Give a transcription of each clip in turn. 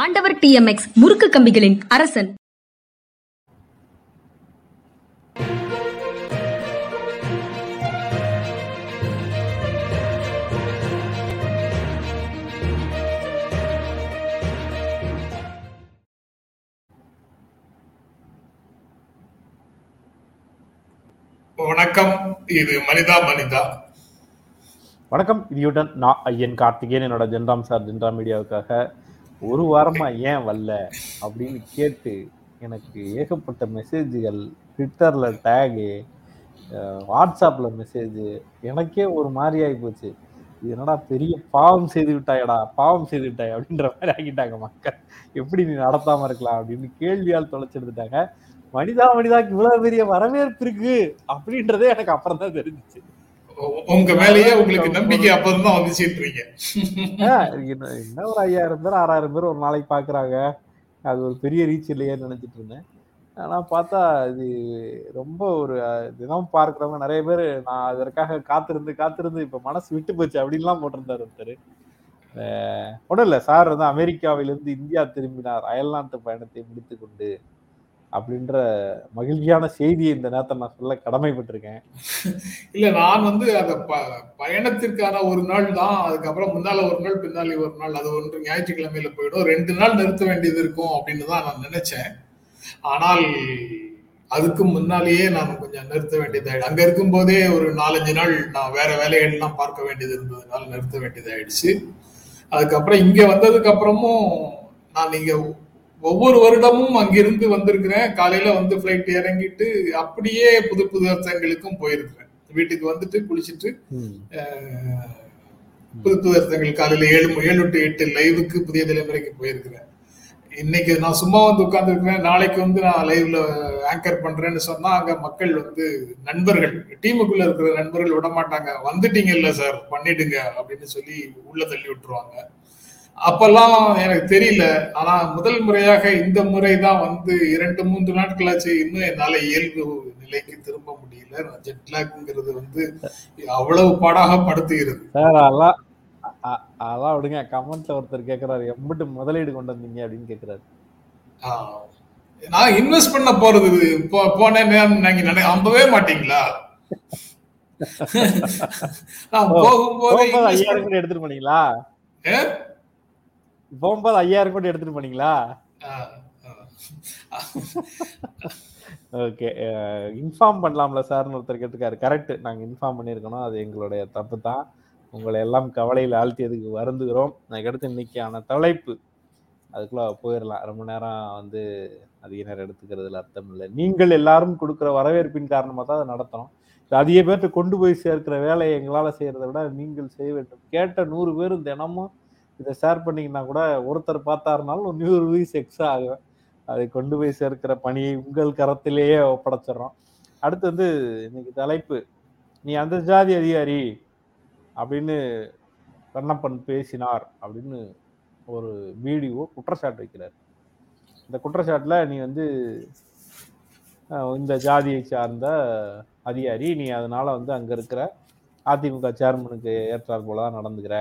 ஆண்டவர் TMX முறுக்கு கம்பிகளின் அரசன். வணக்கம், இது மனிதா. வணக்கம், இதுடன் நான் ஐயன் கார்த்திகேயன். என்னோட ஜென்ராம் சார் ஜென்ராம் மீடியாவுக்காக ஒரு வாரமா ஏன் வரல அப்படின்னு கேட்டு எனக்கு ஏகப்பட்ட மெசேஜுகள், ட்விட்டர்ல டேகு, வாட்ஸ்அப்ல மெசேஜு, எனக்கே ஒரு மாதிரி ஆகி போச்சு. இது என்னடா பெரிய பாவம் செய்து விட்டாயடா, பாவம் செய்து விட்டாய் அப்படின்ற மாதிரி ஆகிட்டாங்க மக்கள். எப்படி நீ நடத்தாம இருக்கலாம் அப்படின்னு கேள்வியால் தொலைச்செடுத்துட்டாங்க. மனிதாக்கு இவ்வளவு பெரிய வரவேற்பு இருக்கு அப்படின்றதே எனக்கு அப்புறம் தான் தெரிஞ்சிச்சு. உங்க மேலேயே உங்களுக்கு நம்பிக்கை அப்பதான் என்ன, ஒரு 5000 பேர் 6000 பேர் ஒரு நாளைக்கு பாக்குறாங்க, அது ஒரு பெரிய ரீச் இல்லையான்னு நினைச்சிட்டு இருந்தேன். ஆனா பார்த்தா இது ரொம்ப ஒரு தினம் பார்க்கிறவங்க நிறைய பேர். நான் அதற்காக காத்திருந்து இப்ப மனசு விட்டு போச்சு அப்படின்லாம் போட்டிருந்தாரு ஒருத்தர். ஒன்றும் இல்லை சார் வந்து அமெரிக்காவிலிருந்து இந்தியா திரும்பினார், அயல்நாட்டு பயணத்தை முடித்து கொண்டு அப்படின்ற மகிழ்ச்சியான செய்தியை இந்த நேரத்தை நான் சொல்ல கடமைப்பட்டிருக்கேன். இல்ல, நான் வந்து அந்த பயணத்திற்கான ஒரு நாள் தான், அதுக்கப்புறம் முன்னால ஒரு நாள் பின்னாலே ஒரு நாள், அது ஒன்று ஞாயிற்றுக்கிழமையில போயிடும், 2 நாள் நிறுத்த வேண்டியது இருக்கும் அப்படின்னு தான் நான் நினைச்சேன். ஆனால் அதுக்கு முன்னாலேயே நான் கொஞ்சம் நிறுத்த வேண்டியதாயிடுச்சு. அங்க இருக்கும் போதே ஒரு 4-5 நாள் நான் வேற வேலைகள்லாம் பார்க்க வேண்டியது இருந்ததுனால நிறுத்த வேண்டியதாயிடுச்சு. அதுக்கப்புறம் இங்க வந்ததுக்கு அப்புறமும் நான் இங்க ஒவ்வொரு வருடமும் அங்கிருந்து வந்திருக்கிறேன். காலையில வந்து பிளைட் இறங்கிட்டு அப்படியே புது அர்த்தங்களுக்கும் போயிருக்கிறேன். வீட்டுக்கு வந்துட்டு குளிச்சுட்டு புது அர்த்தங்கள் காலையில 7 to 8 லைவுக்கு புதிய தலைமுறைக்கு போயிருக்கிறேன். இன்னைக்கு நான் சும்மா வந்து உட்கார்ந்துருக்கிறேன். நாளைக்கு வந்து நான் லைவ்ல ஆங்கர் பண்றேன்னு சொன்னா அங்க மக்கள் வந்து நண்பர்கள், டீமுக்குள்ள இருக்கிற நண்பர்கள் விடமாட்டாங்க. வந்துட்டீங்கல்ல சார், பண்ணிடுங்க அப்படின்னு சொல்லி உள்ள தள்ளி விட்டுருவாங்க. அப்பெல்லாம் எனக்கு தெரியல. ஆனா முதல் முறையாக இந்த முறை தான் வந்து 2-3 நாட்களாச்சு இன்னும் என்னால இயல்பு நிலைக்கு திரும்ப முடியல. ஜெட்லாக்ங்கிறது வந்து அவ்வளவு பாடாக படுத்துகிறது. அதான் விடுங்க, கமெண்ட்ல ஒருத்தர் கேக்குறாரு, எம்பிட்டு முதலீடு கொண்டு வந்தீங்க அப்படின்னு கேக்குறாரு. நான் இன்வெஸ்ட் பண்ண போறது போனேன்னு நீங்க நம்பவே மாட்டீங்களா? நான் போகும்போது 5000 கோடி எடுத்துட்டு போனீங்களா? போகும்போது 5000 கோடி எடுத்துட்டு போனீங்களா? ஓகே, இன்ஃபார்ம் பண்ணலாம்ல சார்னு ஒருத்தர் கேட்டுக்காரு. கரெக்ட், நாங்கள் இன்ஃபார்ம் பண்ணியிருக்கணும், அது எங்களுடைய தப்பு தான். உங்களை எல்லாம் கவலையில் ஆழ்த்தியதுக்கு வருந்துகிறோம். நான் அடுத்து இன்னைக்கான தலைப்பு அதுக்குள்ள போயிடலாம். ரொம்ப நேரம் வந்து அதிக நேரம் எடுத்துக்கிறதுல அர்த்தம் இல்லை. நீங்கள் எல்லாரும் கொடுக்குற வரவேற்பின் காரணமாக தான் அதை நடத்தணும். அதிக பேர்கிட்ட கொண்டு போய் சேர்க்கிற வேலையை எங்களால் செய்கிறத விட நீங்கள் செய்ய வேண்டும். கேட்ட 100 பேரும் தினமும் இதை ஷேர் பண்ணிங்கன்னா கூட ஒருத்தர் பார்த்தாருனாலும் 100 ரூபீஸ் எக்ஸ்ட்ரா ஆகும். அதை கொண்டு போய் சேர்க்கிற பணியை உங்கள் கரத்திலேயே ஒப்படைச்சிடறோம். அடுத்து வந்து இன்னைக்கு தலைப்பு, நீ அந்த ஜாதி அதிகாரி அப்படின்னு கண்ணப்பன் பேசினார் அப்படின்னு ஒரு வீடியோ குற்றச்சாட்டு வைக்கிறார். இந்த குற்றச்சாட்டில் நீ வந்து இந்த ஜாதியை சார்ந்த அதிகாரி, நீ அதனால வந்து அங்கே இருக்கிற அதிமுக சேர்மனுக்கு ஏற்றார் போல தான் நடந்துக்கிற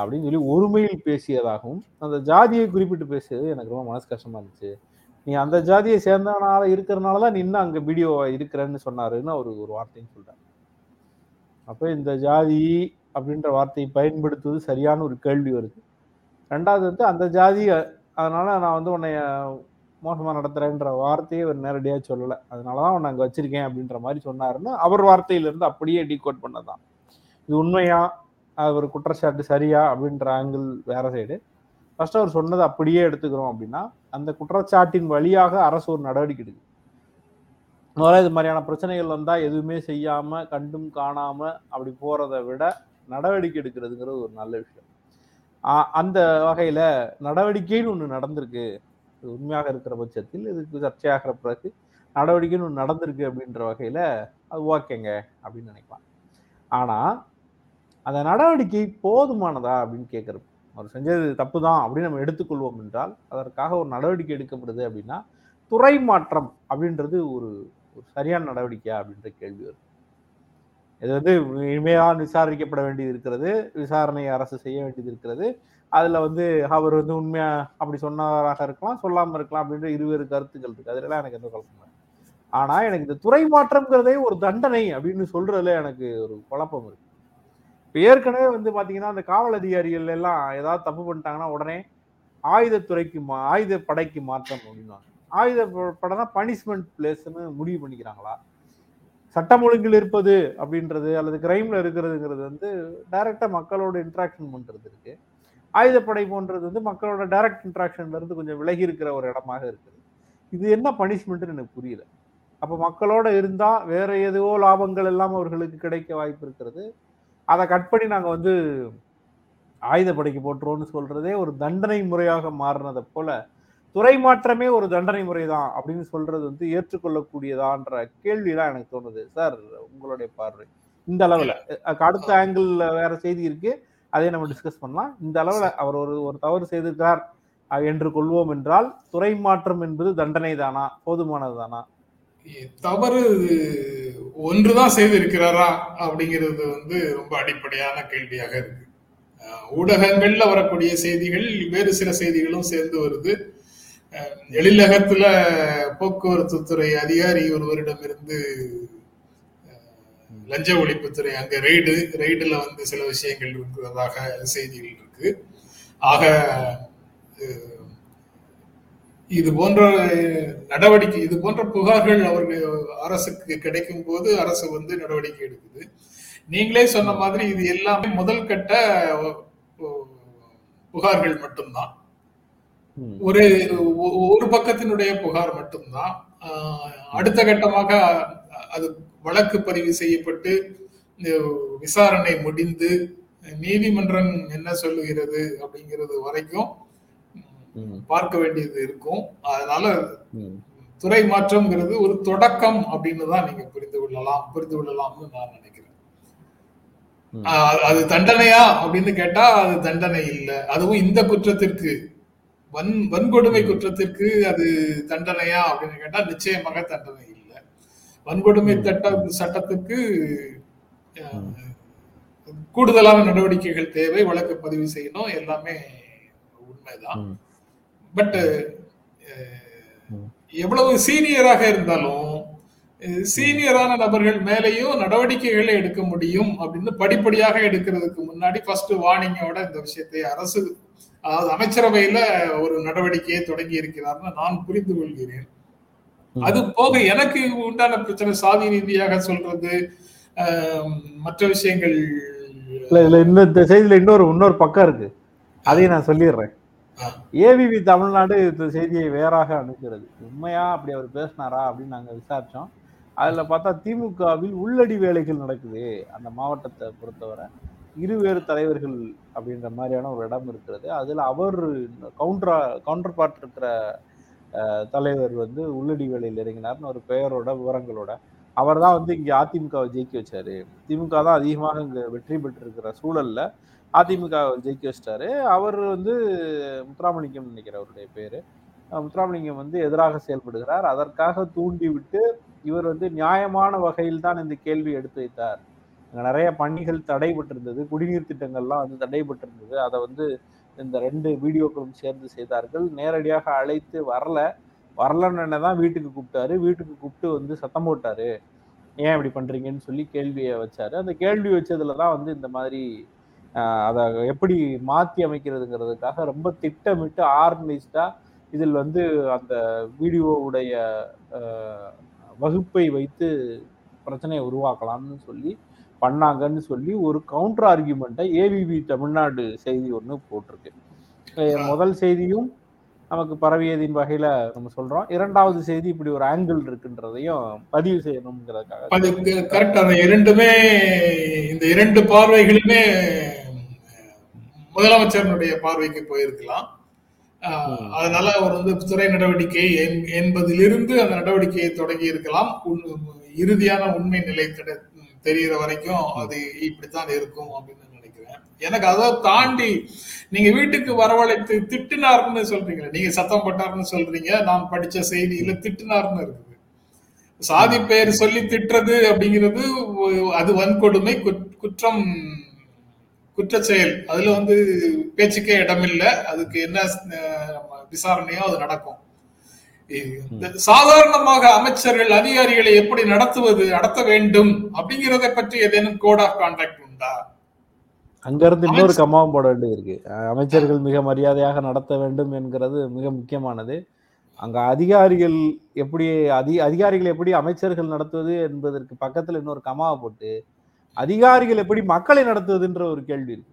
அப்படின்னு சொல்லி ஒருமையில் பேசியதாகவும் அந்த ஜாதியை குறிப்பிட்டு பேசியது எனக்கு ரொம்ப மனசு கஷ்டமா இருந்துச்சு. நீ அந்த ஜாதியை சேர்ந்தனால இருக்கிறனால தான் நின்று அங்கே வீடியோ இருக்கிறேன்னு சொன்னாருன்னு ஒரு வார்த்தைன்னு சொல்றாரு. அப்போ இந்த ஜாதி அப்படின்ற வார்த்தையை பயன்படுத்துவது சரியான ஒரு கேள்வி வருது. ரெண்டாவது வந்து அந்த ஜாதி அதனால நான் வந்து உன்னை மோசமாக நடத்துறேன்ற வார்த்தையை ஒரு நேரடியாக சொல்லலை, அதனால தான் உன்னை அங்கே வச்சிருக்கேன் அப்படின்ற மாதிரி சொன்னாருன்னு அவர் வார்த்தையிலிருந்து அப்படியே டீகோட் பண்ணதான். இது உண்மையா, ஒரு குற்றச்சாட்டு சரியா அப்படின்ற ஆங்கிள் வேற சைடு. ஃபர்ஸ்ட் அவர் சொன்னது அப்படியே எடுத்துக்கிறோம் அப்படின்னா அந்த குற்றச்சாட்டின் வழியாக அரசு ஒரு நடவடிக்கை எடுக்குது. முதல்ல இது மாதிரியான பிரச்சனைகள் வந்தால் எதுவுமே செய்யாம கண்டும் காணாம அப்படி போறதை விட நடவடிக்கை எடுக்கிறதுங்கிறது ஒரு நல்ல விஷயம். அந்த வகையில நடவடிக்கைன்னு ஒன்று நடந்திருக்கு, உண்மையாக இருக்கிற பட்சத்தில் இதுக்கு சர்ச்சையாகிற பிறகு நடவடிக்கைன்னு ஒன்று நடந்திருக்கு அப்படின்ற வகையில அது ஓகேங்க அப்படின்னு நினைக்கலாம். ஆனா அந்த நடவடிக்கை போதுமானதா அப்படின்னு கேட்குறப்ப, அவர் செஞ்சது தப்பு தான் அப்படின்னு நம்ம எடுத்துக்கொள்வோம் என்றால் அதற்காக ஒரு நடவடிக்கை எடுக்கப்படுது அப்படின்னா துறை மாற்றம் அப்படின்றது ஒரு சரியான நடவடிக்கையா அப்படின்ற கேள்வி வருது. இது வந்து இனிமேல் விசாரிக்கப்பட வேண்டியது இருக்கிறது, விசாரணை அரசு செய்ய வேண்டியது இருக்கிறது. அதில் அவர் உண்மையாக அப்படி சொன்னவராக இருக்கலாம், சொல்லாமல் இருக்கலாம் அப்படின்ற இருவேறு கருத்துக்கள் இருக்குது. அதுலாம் எனக்கு எந்த குழப்பம். ஆனால் எனக்கு இந்த துறை மாற்றம்ங்கிறதே ஒரு தண்டனை அப்படின்னு சொல்கிறதுல எனக்கு ஒரு குழப்பம் இருக்குது. இப்போ ஏற்கனவே பார்த்தீங்கன்னா அந்த காவல் அதிகாரிகள் எல்லாம் ஏதாவது தப்பு பண்ணிட்டாங்கன்னா உடனே ஆயுதத்துறைக்கு ஆயுதப்படைக்கு மாற்றம் அப்படின்னாங்க. ஆயுதப்படைனா பனிஷ்மெண்ட் பிளேஸ்ன்னு முடிவு பண்ணிக்கிறாங்களா? சட்டம் ஒழுங்கில் இருப்பது அப்படின்றது அல்லது கிரைமில் இருக்கிறதுங்கிறது டைரெக்டாக மக்களோட இன்ட்ராக்ஷன் பண்ணுறது இருக்குது. ஆயுதப்படை போன்றது மக்களோட டைரக்ட் இன்ட்ராக்ஷன்லேருந்து கொஞ்சம் விலகி இருக்கிற ஒரு இடமாக இருக்குது. இது என்ன பனிஷ்மெண்ட்டுன்னு எனக்கு புரியல. அப்போ மக்களோட இருந்தால் வேற எதுவோ லாபங்கள் எல்லாம் அவர்களுக்கு கிடைக்க வாய்ப்பு இருக்கிறது. அதை கட் பண்ணி நாங்கள் ஆயுதப்படைக்கு போட்டுருவோன்னு சொல்கிறதே ஒரு தண்டனை முறையாக மாறினதை போல் துறை மாற்றமே ஒரு தண்டனை முறை தான் அப்படின்னு சொல்கிறது ஏற்றுக்கொள்ளக்கூடியதான்ற கேள்வி தான் எனக்கு தோணுது. சார், உங்களுடைய பார்வை இந்த அளவில். அடுத்த ஆங்கிளில் வேறு செய்தி இருக்குது, அதே நம்ம டிஸ்கஸ் பண்ணலாம். இந்த அளவில் அவர் ஒரு தவறு செய்திருக்கிறார் என்று கொள்வோம் என்றால் துறை மாற்றம் என்பது தண்டனை தானா, போதுமானது தானா? தவறு ஒன்றுதான் செய்திருக்கிறாரா அப்படிங்கிறது ரொம்ப அடிப்படையான கேள்வியாக இருக்கு. ஊடகங்கள்ல வரக்கூடிய செய்திகள் வேறு சில செய்திகளும் சேர்ந்து வருது. எழிலகத்துல போக்குவரத்து துறை அதிகாரி ஒருவரிடமிருந்து லஞ்ச ஒழிப்புத்துறை அங்க ரெய்டுல சில விஷயங்கள் இருக்கிறதாக செய்திகள் இருக்கு. ஆக இது போன்ற நடவடிக்கை, இது போன்ற புகார்கள் அவர்கள் அரசுக்கு கிடைக்கும் போது அரசு நடவடிக்கை எடுக்குது. நீங்களே சொன்ன மாதிரி இது எல்லாமே முதல் கட்ட புகார்கள் மட்டும்தான், ஒரு பக்கத்தினுடைய புகார் மட்டும்தான். அடுத்த கட்டமாக அது வழக்கு பதிவு செய்யப்பட்டு விசாரணை முடிந்து நீதிமன்றம் என்ன சொல்லுகிறது அப்படிங்கிறது வரைக்கும் பார்க்க வேண்டியது இருக்கும். அதனால துறை மாற்றம்ங்கிறது ஒரு தொடக்கம் அப்படின்னு தான் நீங்க புரிந்து கொள்ளலாம்னு நான் நினைக்கிறேன். அது தண்டனையா அப்படின்னு கேட்டா அது தண்டனை இல்லை. அதுவும் இந்த குற்றத்திற்கு, வன்கொடுமை குற்றத்திற்கு அது தண்டனையா அப்படின்னு கேட்டா நிச்சயமாக தண்டனை இல்லை. வன்கொடுமை சட்டத்துக்கு கூடுதலான நடவடிக்கைகள் தேவை, வழக்கு பதிவு செய்யணும், எல்லாமே உண்மைதான். பட் எவ்வளவு சீனியராக இருந்தாலும் சீனியரான நபர்கள் மேலேயும் நடவடிக்கைகளை எடுக்க முடியும் அப்படின்னு படிப்படியாக எடுக்கிறதுக்கு முன்னாடி ஃபர்ஸ்ட் வார்னிங்கோட இந்த விஷயத்தை அரசு, அதாவது அமைச்சரவையில ஒரு நடவடிக்கையை தொடங்கி இருக்கிறார்னு நான் புரிந்து கொள்கிறேன். அது போக எனக்கு உண்டான பிரச்சனை சாதி ரீதியாக சொல்றது, மற்ற விஷயங்கள். இந்த செய்தியில இன்னொரு பக்கம் இருக்கு, அதையும் நான் சொல்லிடுறேன். ஏபிபி தமிழ்நாடு இந்த செய்தியை வேறாக அனுப்புகிறது. உண்மையா அப்படி அவர் பேசினாரா அப்படின்னு நாங்கள் விசாரித்தோம். அதில் பார்த்தா திமுகவில் உள்ளடி வேலைகள் நடக்குது. அந்த மாவட்டத்தை பொறுத்தவரை இருவேறு தலைவர்கள் அப்படின்ற மாதிரியான ஒரு இடம் இருக்கிறது. அதில் அவர் கவுண்டர் பார்ட் இருக்கிற தலைவர் உள்ளடி வேலையில் இறங்கினார்னு ஒரு பெயரோட விவரங்களோட அவர் தான் இங்கே அதிமுகவை ஜெயிக்க வச்சார். திமுக தான் அதிகமாக இங்கே வெற்றி பெற்றிருக்கிற சூழலில் அதிமுக ஜெயிக்க வச்சிட்டாரு. அவர் முத்துராமலிங்கம் நினைக்கிற அவருடைய பேர். முத்துராமலிங்கம் எதிராக செயல்படுகிறார். அதற்காக தூண்டி விட்டு இவர் நியாயமான வகையில் தான் இந்த கேள்வி எடுத்து வைத்தார். அங்கே நிறைய பணிகள் தடைபட்டிருந்தது, குடிநீர் திட்டங்கள்லாம் தடைபட்டிருந்தது. அதை இந்த 2 வீடியோக்களும் சேர்ந்து செய்தார்கள். நேரடியாக அழைத்து வரலன்னு தான் வீட்டுக்கு கூப்பிட்டு சத்தம் போட்டார், ஏன் இப்படி பண்ணுறீங்கன்னு சொல்லி கேள்வியை வச்சார். அந்த கேள்வி வச்சதுல தான் இந்த மாதிரி அதை எப்படி மாற்றி அமைக்கிறதுங்கிறதுக்காக ரொம்ப திட்டமிட்டு ஆர்கனைஸ்டாக இதில் அந்த வீடியோவுடைய வகுப்பை வைத்து பிரச்சனையை உருவாக்கலாம்னு சொல்லி பண்ணாங்கன்னு சொல்லி ஒரு கவுண்டர் ஆர்கியூமெண்ட்டை ஏபிபி தமிழ்நாடு செய்தி ஒன்று போட்டிருக்கு. முதல் செய்தியும் நமக்கு பரவியதின் வகையில் நம்ம சொல்கிறோம். இரண்டாவது செய்தி இப்படி ஒரு ஆங்கிள் இருக்குன்றதையும் பதிவு செய்யணுங்கிறதுக்காக கரெக்டாக இரண்டுமே, இந்த 2 பார்வைகளுமே முதலமைச்சருடைய பார்வைக்கு போயிருக்கலாம். அதனால அவர் துறை நடவடிக்கை என்பதிலிருந்து அந்த நடவடிக்கையை தொடங்கி இருக்கலாம். இறுதியான உண்மை நிலை தெரிகிற வரைக்கும் அது இப்படித்தான் இருக்கும் அப்படின்னு நினைக்கிறேன். எனக்கு அதை தாண்டி நீங்க வீட்டுக்கு வரவழைத்து திட்டினார்னு சொல்றீங்க, நீங்க சத்தம் போட்டார்னு சொல்றீங்க, நான் படிச்ச செய்தியில திட்டினார்னு இருக்குது. சாதி பெயர் சொல்லி திட்டுறது அப்படிங்கிறது அது வன்கொடுமை குற்றம் குற்ற செயல், அதுல வந்து பேச்சுக்கே இடமில்லை. அதுக்கு என்ன விசாரணையோ அது நடக்கும். சாதாரணமாக அமைச்சர்கள் அதிகாரிகளை எப்படி நடத்த வேண்டும் அப்படிங்கறத பற்றி ஏதேனும் கோட் ஆஃப் கான்டாக்ட் உண்டா? அங்கிருந்து இன்னொரு கம்மாவும் போட வேண்டியது இருக்கு. அமைச்சர்கள் மிக மரியாதையாக நடத்த வேண்டும் என்கிறது மிக முக்கியமானது. அங்க அதிகாரிகள் எப்படி அதிகாரிகள் எப்படி அமைச்சர்கள் நடத்துவது என்பதற்கு பக்கத்துல இன்னொரு கமாவை போட்டு அதிகாரிகள் எப்படி மக்களை நடத்துவதுன்ற ஒரு கேள்வி இருக்கு.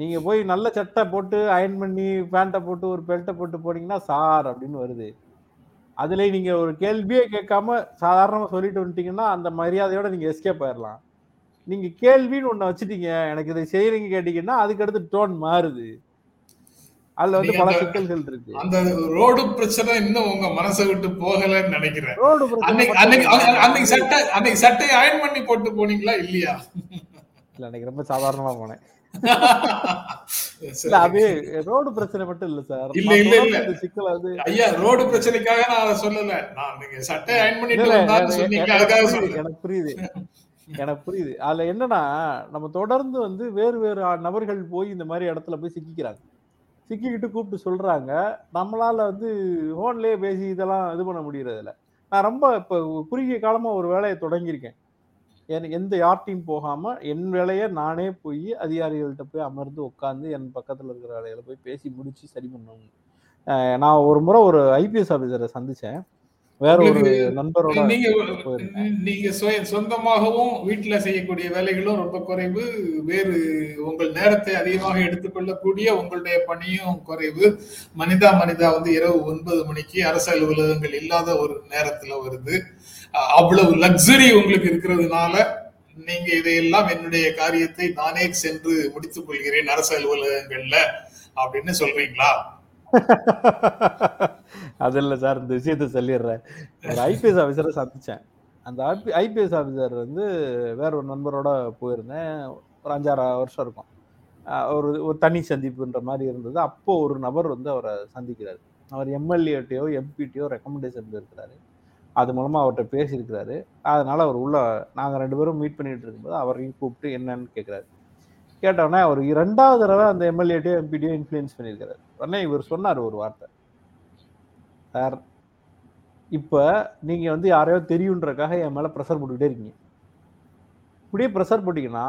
நீங்க போய் நல்ல சட்டை போட்டு அயன் பண்ணி பேண்டை போட்டு ஒரு பெல்ட்டை போட்டு போனீங்கன்னா சார் அப்படின்னு வருது. அதுல நீங்க ஒரு கேள்வியே கேட்காம சாதாரணமா சொல்லிட்டு வந்துட்டீங்கன்னா அந்த மரியாதையோட நீங்க எஸ்கேப் ஆயிடலாம். நீங்க கேள்வின்னு ஒண்ணு வச்சுட்டீங்க, எனக்கு இதை செய்யறீங்க கேட்டீங்கன்னா அதுக்கடுத்து டோன் மாறுது. அதுல வந்து பல சிக்கல்கள் இருக்கு. அந்த ரோடு பிரச்சனை இன்னும் உங்க மனசை விட்டு போகலன்னு நினைக்கிறேன். அன்னைக்கு சட்டை அயன் பண்ணி போட்டு போனீங்களா இல்லையா? இல்ல, அன்னைக்கு ரொம்ப சாதாரணமா போனேன். ரோடு பிரச்சனை மட்டும் இல்ல சார், சிக்கல் வந்து ஐயா ரோடு பிரச்சனைக்காக நான் சொல்லல, நான் நீங்க சட்டை அயன் பண்ணிட்டு எனக்கு புரியுது அதுல என்னன்னா நம்ம தொடர்ந்து வந்து வேறு வேறு நபர்கள் போய் இந்த மாதிரி இடத்துல போய் சிக்கிக்கிறாங்க. சிக்கிக்கிட்டு கூப்பிட்டு சொல்கிறாங்க. நம்மளால் வந்து ஃபோன்லேயே பேசி இதெல்லாம் இது பண்ண முடியறதில்ல. நான் ரொம்ப இப்போ குறுகிய காலமாக ஒரு வேலையை தொடங்கியிருக்கேன். எனக்கு எந்த யார்ட்டையும் போகாமல் என் வேலையை நானே போய் அதிகாரிகள்கிட்ட போய் அமர்ந்து உட்காந்து என் பக்கத்தில் இருக்கிற வேலைகளை போய் பேசி முடித்து சரி பண்ணுவாங்க. நான் ஒரு முறை ஒரு ஐபிஎஸ் ஆஃபீஸரை சந்தித்தேன். வேற ஒரு நண்பரோட நீங்க சொந்தமாகவும் வீட்டுல செய்யக்கூடிய வேலைகளும் ரொம்ப குறைவு, வேறு உங்கள் நேரத்தை அதிகமாக எடுத்துக்கொள்ளக்கூடிய உங்களுடைய பணியும் குறைவு. மனிதா வந்து இரவு 9 மணிக்கு அரசு அலுவலகங்கள் இல்லாத ஒரு நேரத்துல வருது. அவ்வளவு லக்ஸரி உங்களுக்கு இருக்கிறதுனால நீங்க இதையெல்லாம் என்னுடைய காரியத்தை நானே சென்று முடித்துக் கொள்கிறேன் அரசு அலுவலகங்கள்ல அப்படின்னு சொல்றீங்களா? அது இல்லை சார், இந்த விஷயத்த சொல்லிடுறேன். ஒரு ஐபிஎஸ் ஆஃபீஸரை சந்தித்தேன். அந்த ஐபிஎஸ் ஆஃபீஸர் வந்து வேற ஒரு நண்பரோட போயிருந்தேன். ஒரு 5-6 வருஷம் இருக்கும். ஒரு தனி சந்திப்புன்ற மாதிரி இருந்தது. அப்போது ஒரு நபர் வந்து அவரை சந்திக்கிறார். அவர் எம்எல்ஏட்டையோ எம்பிட்டையோ ரெக்கமெண்டேஷன் இருக்கிறாரு. அது மூலமாக அவர்கிட்ட பேசியிருக்கிறாரு. அதனால் அவர் உள்ள நாங்கள் 2 பேரும் மீட் பண்ணிகிட்டு இருக்கும்போது அவரையும் கூப்பிட்டு என்னன்னு கேட்குறாரு. கேட்டோடனே அவர் 2வது தடவை அந்த எம்எல்ஏட்டையோ எம்பிட்டையோ இன்ஃப்ளூயன்ஸ் பண்ணியிருக்கிறார். உடனே இவர் சொன்னார் ஒரு வார்த்தை, சார் இப்போ நீங்கள் வந்து யாரையோ தெரியுன்றக்காக என் மேலே ப்ரெஷர் போட்டுக்கிட்டே இருக்கீங்க. இப்படியே ப்ரெஷர் போட்டிங்கன்னா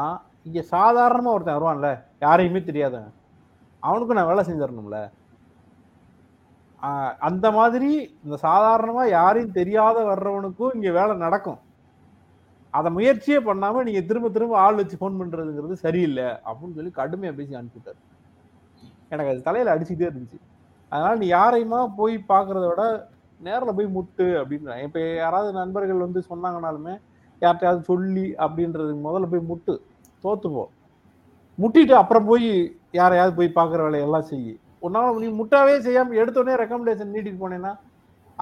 இங்கே சாதாரணமாக ஒருத்தன் வருவான்ல, யாரையுமே தெரியாதவன், அவனுக்கும் நான் வேலை செஞ்சிடணும்ல. அந்த மாதிரி இந்த சாதாரணமாக யாரையும் தெரியாத வர்றவனுக்கும் இங்கே வேலை நடக்கும். அதை முயற்சியே பண்ணாமல் நீங்கள் திரும்ப திரும்ப ஆள் வச்சு ஃபோன் பண்ணுறதுங்கிறது சரியில்லை அப்படின்னு சொல்லி கடுமையாக பேசி அனுப்பிவிட்டார். எனக்கு அது தலையில் அடிச்சுக்கிட்டே இருந்துச்சு. அதனால் நீ யாரையுமா போய் பார்க்குறத விட நேரில் போய் முட்டு அப்படின்றாங்க. இப்போ யாராவது நண்பர்கள் வந்து சொன்னாங்கனாலுமே யார்கிட்டையாவது சொல்லி அப்படின்றதுக்கு முதல்ல போய் முட்டு, தோற்றுப்போ. முட்டிட்டு அப்புறம் போய் யாரையாவது போய் பார்க்குற வேலையெல்லாம் செய்யி. ஒன்றால் நீ முட்டாவே செய்யாமல் எடுத்தோடனே ரெக்கமெண்டேஷன் நீட்டிட்டு போனேன்னா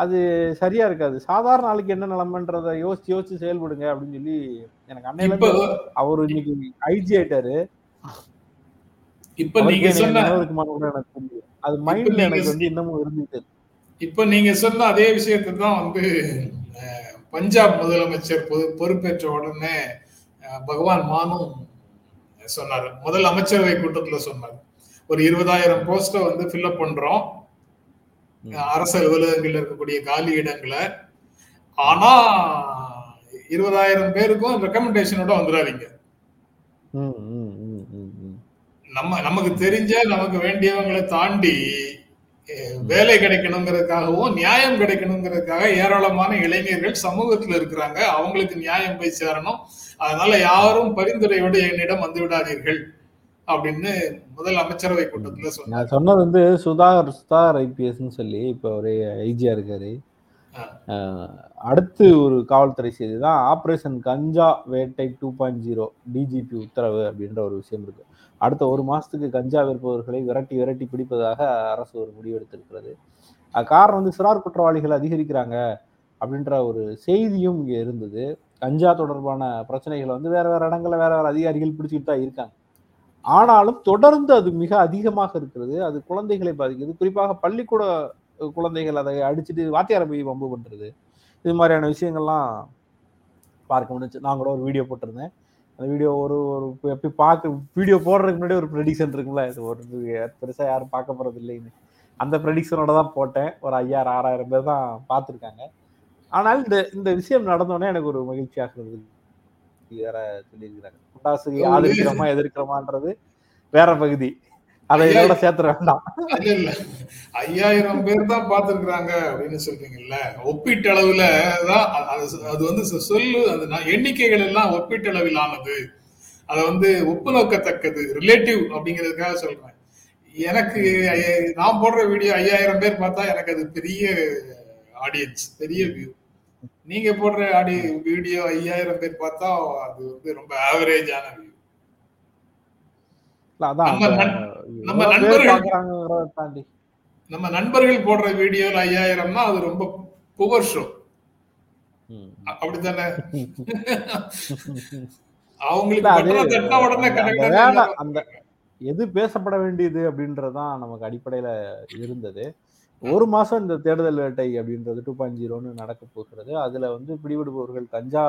அது சரியாக இருக்காது. சாதாரண நாளுக்கு என்ன நிலமன்றதை யோசித்து யோசித்து செயல்படுங்க அப்படின்னு சொல்லி எனக்கு அன்னையில அவர் இன்னைக்கு ஐஜி ஆயிட்டாரு. இப்ப நீங்க சொன்ன அதே விஷயத்தான் வந்து பஞ்சாப் முதலமைச்சர் பொறுப்பேற்ற உடனே பகவான் மானும் சொன்னாரு. முதல் அமைச்சரவை கூட்டத்துல சொன்னாரு, ஒரு 20,000 போஸ்ட வந்து ஃபில்அப் பண்றோம் அரசு அலுவலகங்கள்ல இருக்கக்கூடிய காலி இடங்களை. ஆனா 20,000 பேருக்கும் ரெக்கமெண்டேஷனோட வந்துடாதீங்க. நமக்கு தெரிஞ்ச நமக்கு வேண்டியவங்களை தாண்டி வேலை கிடைக்கணுங்கிறதுக்காகவும் நியாயம் கிடைக்கணுங்கிறதுக்காக ஏராளமான இளைஞர்கள் சமூகத்துல இருக்கிறாங்க. அவங்களுக்கு நியாயம் போய் சேரணும். அதனால யாரும் பரிந்துரையோடு என்னிடம் வந்து விடாதீர்கள் அப்படின்னு முதல் அமைச்சரவை கூட்டத்துல சொன்னார். சொன்னது வந்து சுதாகர் ஐபிஎஸ் சொல்லி இப்ப ஒரு ஐஜியா இருக்காரு. அடுத்து ஒரு காவல்துறை செய்தி தான் ஆபரேஷன் கஞ்சா வேட்டை 2.0 டிஜிபி உத்தரவு அப்படின்ற ஒரு விஷயம் இருக்கு. அடுத்த 1 மாதத்துக்கு கஞ்சா விற்பவர்களை விரட்டி விரட்டி பிடிப்பதாக அரசு ஒரு முடிவெடுத்திருக்கிறது. காரணம் வந்து சிறார் குற்றவாளிகள் அதிகரிக்கிறாங்க அப்படின்ற ஒரு செய்தியும் இங்கே இருந்தது. கஞ்சா தொடர்பான பிரச்சனைகளை வந்து வேற வேற இடங்களில் வேற வேற அதிகாரிகள் பிடிச்சிக்கிட்டு தான் இருக்காங்க. ஆனாலும் தொடர்ந்து அது மிக அதிகமாக இருக்கிறது. அது குழந்தைகளை பாதிக்குது. குறிப்பாக பள்ளிக்கூட குழந்தைகள் அதை அடிச்சுட்டு வாத்தியாரை போய் வம்பு பண்ணுறது, இது மாதிரியான விஷயங்கள்லாம் பார்க்க முடிஞ்சு. நான் கூட ஒரு வீடியோ போட்டிருந்தேன். அந்த வீடியோ ஒரு ஒரு எப்படி பார்க்க வீடியோ போடுறதுக்கு முன்னாடி ஒரு ப்ரெடிக்ஷன் இருக்குங்களா, இது ஒரு பெருசாக யாரும் பார்க்க போகிறது இல்லைன்னு அந்த ப்ரெடிக்ஷனோட தான் போட்டேன். ஒரு 5000-6000 பேர் தான் பார்த்துருக்காங்க. ஆனால் இந்த இந்த விஷயம் நடந்தோடனே எனக்கு ஒரு மகிழ்ச்சி ஆகிறது. வேற சொல்லியிருக்கிறாங்க குண்டாசுக்கு ஆதரிக்கிறோமா எதிர்க்கிறோமான்றது வேற பகுதி, அதை இதோட சேர்த்துற வேண்டாம். 5000 பேர் தான் பார்த்துருக்குறாங்க அப்படின்னு சொல்றீங்கல்ல, ஒப்பீட்டு அளவுல தான் அது வந்து சொல்லு, அந்த எண்ணிக்கைகள் எல்லாம் ஒப்பீட்டு அளவிலானது, அதை வந்து ஒப்பு நோக்கத்தக்கது, ரிலேட்டிவ் அப்படிங்கிறதுக்காக சொல்றேன். எனக்கு நான் போடுற வீடியோ 5000 பேர் பார்த்தா எனக்கு அது பெரிய ஆடியன்ஸ், பெரிய வியூ. நீங்க போடுற வீடியோ 5000 பேர் பார்த்தா அது வந்து ரொம்ப ஆவரேஜான வியூ. நம்ம நண்பர்கள் போடுற வீடியோ 5000னா அது ரொம்ப புவர் ஷோ அப்படித்தானே. அவங்களுக்கு எது பேசப்பட வேண்டியது அப்படின்றதான் நமக்கு அடிப்படையில இருந்தது. ஒரு மாசம் இந்த தேடுதல் வேட்டை அப்படின்றது 2.0ன்னு நடக்க போகிறது. அதுல வந்து பிடிபடுபவர்கள் கஞ்சா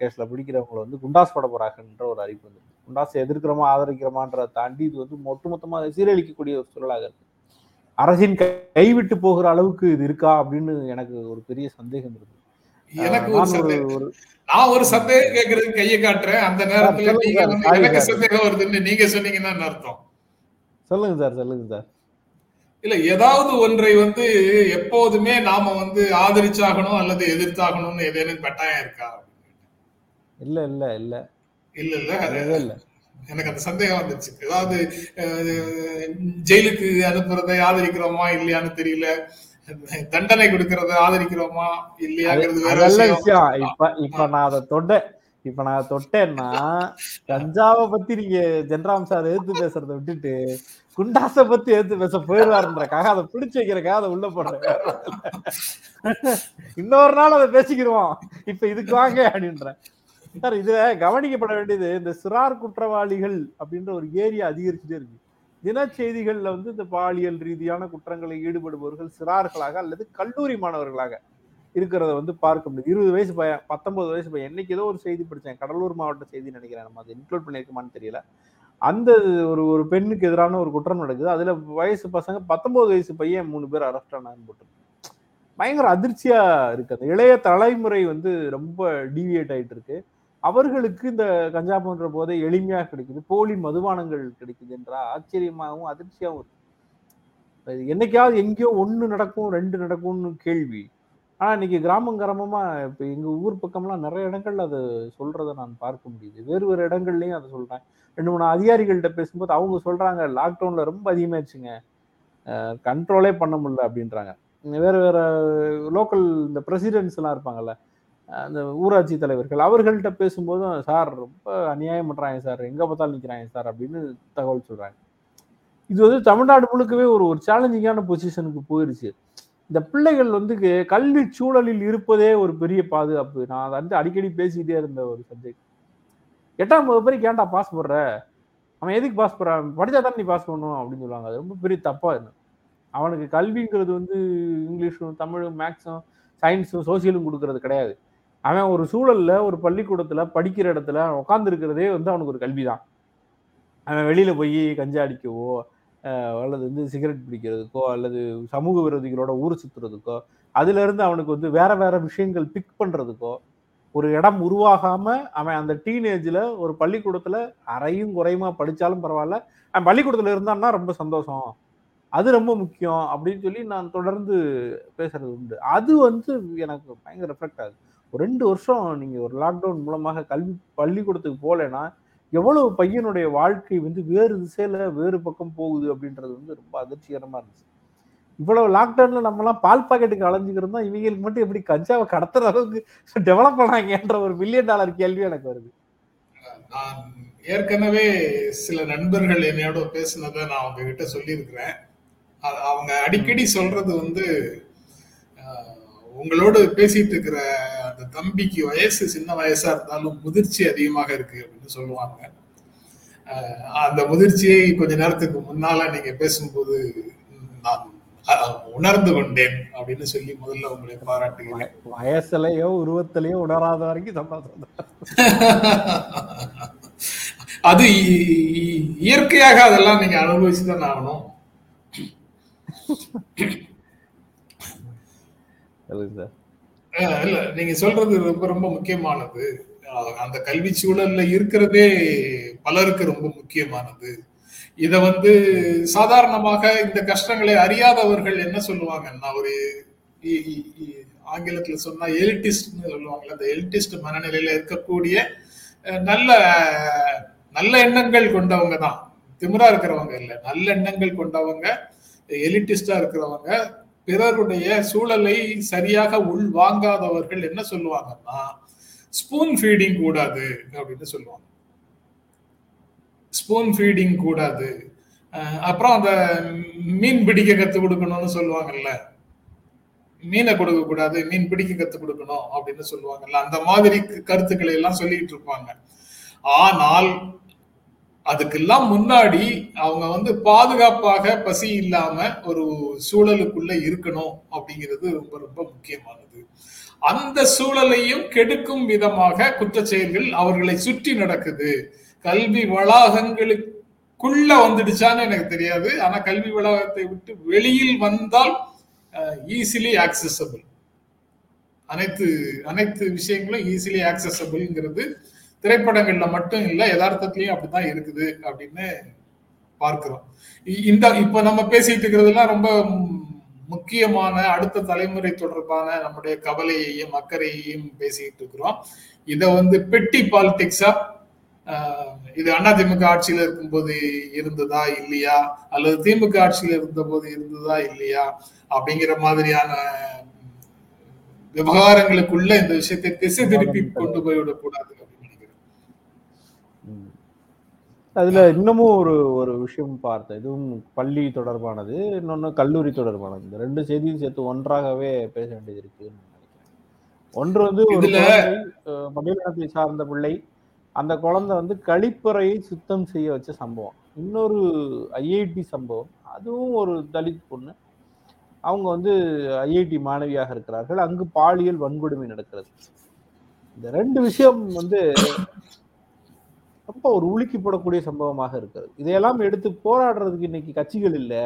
கேஸ்ல பிடிக்கிறவங்களை வந்து குண்டாஸ் போட போறாங்கன்ற ஒரு அறிவிப்பு வந்து குண்டாசை எதிர்க்கிறோமா ஆதரிக்கிறோமான்றதை தாண்டி இது வந்து ஒட்டுமொத்தமாக சீரழிக்கக்கூடிய ஒரு சூழலாக இருக்கு. அரசின் கைவிட்டு போகிற அளவுக்கு இது இருக்கா அப்படின்னு எனக்கு ஒரு பெரிய சந்தேகம் இருக்கு. நான் ஒரு சந்தேகம் கேட்கறதுக்கு கையை காட்டுறேன். அந்த நேரத்துல சந்தேகம் வருதுன்னு நீங்க சொன்னீங்கன்னு அர்த்தம். சொல்லுங்க சார், சொல்லுங்க சார். இல்ல, ஏதாவது ஒன்றை வந்து எப்போதுமே நாம வந்து ஆதரிச்சாகணும் அல்லது எதிர்த்தாகணும்னு ஏதேனும் கட்டாயம் இருக்கா? இல்ல இல்ல இல்ல இல்ல இல்ல இல்ல எனக்கு அந்த சந்தேகம் வந்துருச்சு. ஏதாவது ஜெயிலுக்கு அனுப்புறதை ஆதரிக்கிறோமா இல்லையான்னு தெரியல, தண்டனை கொடுக்கறத ஆதரிக்கிறோமா இல்லையாங்கிறது வேற விஷயம். இப்ப நான் தொட்டேன்னா கஞ்சாவை பத்தி நீங்க ஜென்ராம் சார் எடுத்து பேசுறத விட்டுட்டு குண்டாசை பத்தி எடுத்து பேச போயிடுவாருன்றக்காக அதை பிடிச்சு வைக்கிறக்காக அதை உள்ள போடுறேன். இன்னொரு நாள் அதை பேசிக்கிடுவோம், இப்ப இதுக்கு வாங்க அப்படின்றேன் சார். இதுல கவனிக்கப்பட வேண்டியது, இந்த சிறார் குற்றவாளிகள் அப்படின்ற ஒரு ஏரியா அதிகரிச்சுட்டே இருக்கு. தினச்செய்திகள்ல வந்து இந்த பாலியல் ரீதியான குற்றங்களை ஈடுபடுபவர்கள் சிறார்களாக அல்லது கல்லூரி மாணவர்களாக இருக்கிறத வந்து பார்க்க முடியுது. 20 வயசு பையன், 19 வயசு பையன், என்னைக்கு ஏதோ ஒரு செய்தி படித்தேன், கடலூர் மாவட்ட செய்தி நினைக்கிறேன், நம்ம அதை இன்க்ளூட் பண்ணியிருக்கோமான்னு தெரியல. அந்த ஒரு பெண்ணுக்கு எதிரான ஒரு குற்றம் நடக்குது. அதில் வயசு பசங்க 19 வயசு பையன் 3 பேர் அரெஸ்ட் ஆனான்னு போட்டிருக்கு. பயங்கர அதிர்ச்சியா இருக்கு. அந்த இளைய தலைமுறை வந்து ரொம்ப டீவியேட் ஆகிட்டு இருக்கு. அவர்களுக்கு இந்த கஞ்சா போன்ற போதை எளிமையாக கிடைக்குது, போலி மதுபானங்கள் கிடைக்குது என்றா ஆச்சரியமாகவும் அதிர்ச்சியாகவும் இருக்கு. என்னைக்காவது எங்கேயோ 1 நடக்கும் 2 நடக்கும்னு கேள்வி. ஆனால் இன்னைக்கு கிராமமா இப்போ எங்கள் ஊர் பக்கம்லாம் நிறைய இடங்கள்ல அதை சொல்றதை நான் பார்க்க முடியுது. வேறு வேறு இடங்கள்லையும் அதை சொல்றேன். 2-3 அதிகாரிகள்கிட்ட பேசும்போது அவங்க சொல்றாங்க, லாக்டவுன்ல ரொம்ப அதிகமாகிடுச்சுங்க, கண்ட்ரோலே பண்ண முடியல அப்படின்றாங்க. வேறு வேறு லோக்கல் இந்த பிரசிடென்ட்ஸ் எல்லாம் இருப்பாங்கல்ல, அந்த ஊராட்சி தலைவர்கள், அவர்கள்ட்ட பேசும்போதும் சார் ரொம்ப அநியாயம் பண்ணுறாங்க சார், எங்கே பார்த்தாலும் நிற்கிறாங்க சார் அப்படின்னு தகவல் சொல்கிறாங்க. இது வந்து தமிழ்நாடு முழுக்கவே ஒரு சேலஞ்சிங்கான பொசிஷனுக்கு போயிடுச்சு. இந்த பிள்ளைகள் வந்து கல்வி சூழலில் இருப்பதே ஒரு பெரிய பாதுகாப்பு. நான் அதை வந்து அடிக்கடி பேசிக்கிட்டே இருந்த ஒரு சப்ஜெக்ட். 8ஆம் வகுப்பு ஏன்டா பாஸ் போடுற, அவன் எதுக்கு பாஸ் போடுறான், படித்தா தானே நீ பாஸ் பண்ணணும் அப்படின்னு சொல்லுவாங்க. அது ரொம்ப பெரிய தப்பாக இருந்தது. அவனுக்கு கல்விங்கிறது வந்து இங்கிலீஷும் தமிழும் மேக்ஸும் சயின்ஸும் சோசியலும் கொடுக்கறது கிடையாது. அவன் ஒரு சூழலில், ஒரு பள்ளிக்கூடத்தில் படிக்கிற இடத்துல உட்காந்துருக்கிறதே வந்து அவனுக்கு ஒரு கல்வி தான். அவன் வெளியில் போய் கஞ்சா அடிக்கவோ அல்லது வந்து சிகரெட் பிடிக்கிறதுக்கோ அல்லது சமூக விரோதிகளோட ஊர் சுற்றுறதுக்கோ, அதுலேருந்து அவனுக்கு வந்து வேற வேற விஷயங்கள் பிக் பண்ணுறதுக்கோ ஒரு இடம் உருவாகாமல் அவன் அந்த டீனேஜில் ஒரு பள்ளிக்கூடத்தில் அறையும் குறையுமா படித்தாலும் பரவாயில்ல, அவன் பள்ளிக்கூடத்தில் இருந்தான்னா ரொம்ப சந்தோஷம், அது ரொம்ப முக்கியம் அப்படின்னு சொல்லி நான் தொடர்ந்து பேசுறது உண்டு. அது வந்து எனக்கு பயங்கர ரெஃப்ளெக்ட் ஆகுது. 2 வருஷம் நீங்கள் ஒரு லாக்டவுன் மூலமாக பள்ளிக்கூடத்துக்கு போகலைன்னா எவ்வளவு பையனுடைய வாழ்க்கை வந்து வேறு திசையில் வேறு பக்கம் போகுது அப்படின்றது வந்து ரொம்ப அதிர்ச்சிகரமாக இருந்துச்சு. இவ்வளோ லாக்டவுனில் நம்மலாம் பால் பாக்கெட்டுக்கு அலைஞ்சிக்கிறது தான், இவங்களுக்கு மட்டும் எப்படி கஞ்சாவை கடத்துற அளவுக்கு டெவலப் பண்ணாங்கன்ற ஒரு $1 மில்லியன் கேள்வி எனக்கு வருது. நான் ஏற்கனவே சில நண்பர்கள் என்னையோட பேசினதை நான் அவங்க கிட்ட சொல்லியிருக்கிறேன். அவங்க அடிக்கடி சொல்றது வந்து, உங்களோட பேசிட்டு இருக்கிற அந்த தம்பிக்கு வயசு சின்ன வயசா இருந்தாலும் முதிர்ச்சி அதிகமாக இருக்கு அப்படின்னு சொல்லுவாங்க. அந்த முதிர்ச்சியை கொஞ்ச நேரத்துக்கு முன்னால நீங்க பேசும்போது நான் உணர்ந்து கொண்டேன் அப்படின்னு சொல்லி முதல்ல உங்களை பாராட்டுகிறேன். வயசுலயோ உருவத்திலயோ உணராத வரைக்கும் சம்பாதிச்சது அது இயற்கையாக அதெல்லாம் நீங்க அனுபவிச்சுதான் ஆகணும். இல்ல நீங்க சொல்றது ரொம்ப ரொம்ப முக்கியமானது. அந்த கல்வி சூழல்ல இருக்கிறதே பலருக்கு ரொம்ப முக்கியமானது. இத சாதாரணமாக இந்த கஷ்டங்களை அறியாதவர்கள் என்ன சொல்லுவாங்கன்னா, ஒரு ஆங்கிலத்துல சொன்னா எலிட்டிஸ்ட்னு சொல்லுவாங்கல்ல, அந்த எலிட்டிஸ்ட் மனநிலையில இருக்கக்கூடிய நல்ல நல்ல எண்ணங்கள் கொண்டவங்க தான், திமிரா இருக்கிறவங்க இல்லை, நல்ல எண்ணங்கள் கொண்டவங்க, எலிட்டிஸ்டா இருக்கிறவங்க, பிறருடைய சூழலை சரியாக உள்வாங்காதவர்கள் என்ன சொல்லுவாங்கன்னா, ஸ்பூன் ஃபீடிங் கூடாது அப்படின்னு சொல்லுவாங்க. ஸ்பூன் ஃபீடிங் கூடாது. அப்புறம் அந்த மீன் பிடிக்க கற்றுக் கொடுக்கணும்னு சொல்லுவாங்கல்ல, மீனை கொடுக்க கூடாது, மீன் பிடிக்க கற்றுக் கொடுக்கணும் அப்படின்னு சொல்லுவாங்கல்ல, அந்த மாதிரி கருத்துக்களை எல்லாம் சொல்லிட்டு இருப்பாங்க. ஆனால் அதுக்கெல்லாம் முன்னாடி அவங்க பாதுகாப்பாக பசி இல்லாம ஒரு சூழலுக்குள்ள இருக்கணும் அப்படிங்கிறது ரொம்ப ரொம்ப முக்கியமானது. அந்த சூழலையும் கெடுக்கும் விதமாக குற்றச்செயல்கள் அவர்களை சுற்றி நடக்குது. கல்வி வளாகங்களுக்குள்ள வந்துடுச்சான்னு எனக்கு தெரியாது, ஆனா கல்வி வளாகத்தை விட்டு வெளியில் வந்தால் ஈஸிலி ஆக்சசபிள், அனைத்து அனைத்து விஷயங்களும் ஈஸிலி ஆக்சசபிள்ங்கிறது திரைப்படங்கள்ல மட்டும் இல்லை, யதார்த்தத்திலயும் அப்படித்தான் இருக்குது அப்படின்னு பார்க்கிறோம். இந்த இப்ப நம்ம பேசிட்டு இருக்கிறதுலாம் ரொம்ப முக்கியமான அடுத்த தலைமுறை தொடர்பான நம்முடைய கவலையையும் அக்கறையையும் பேசிட்டு இருக்கிறோம். இதை பெட்டி பாலிடிக்ஸா, இது அதிமுக ஆட்சியில இருக்கும்போது இருந்ததா இல்லையா அல்லது திமுக ஆட்சியில இருந்த போது இருந்ததா இல்லையா அப்படிங்கிற மாதிரியான விவகாரங்களுக்குள்ள இந்த விஷயத்தை திசை திருப்பி கொண்டு போய்விடக்கூடாது. அதுல இன்னமும் ஒரு ஒரு விஷயம் பார்த்தேன், இதுவும் பள்ளி தொடர்பானது, இன்னொன்னு கல்லூரி தொடர்பானது, இந்த ரெண்டு செய்தியும் சேர்த்து ஒன்றாகவே பேச வேண்டியது இருக்குன்னு நினைக்கிறேன். ஒன்று மகிழ்ச்சி சார்ந்த பிள்ளை, அந்த குழந்தை கழிப்பறையை சுத்தம் செய்ய வச்ச சம்பவம். இன்னொரு ஐஐடி சம்பவம், அதுவும் ஒரு தலித் பொண்ணு, அவங்க ஐஐடி மாணவியாக இருக்கிறார்கள், அங்கு பாலியல் வன்கொடுமை நடக்கிறது. இந்த ரெண்டு விஷயம் ரொம்ப ஒரு உலுக்கி போடக்கூடிய சம்பவமாக இருக்கிறது. இதையெல்லாம் எடுத்து போராடுறதுக்கு இன்னைக்கு கட்சிகள் இல்லை,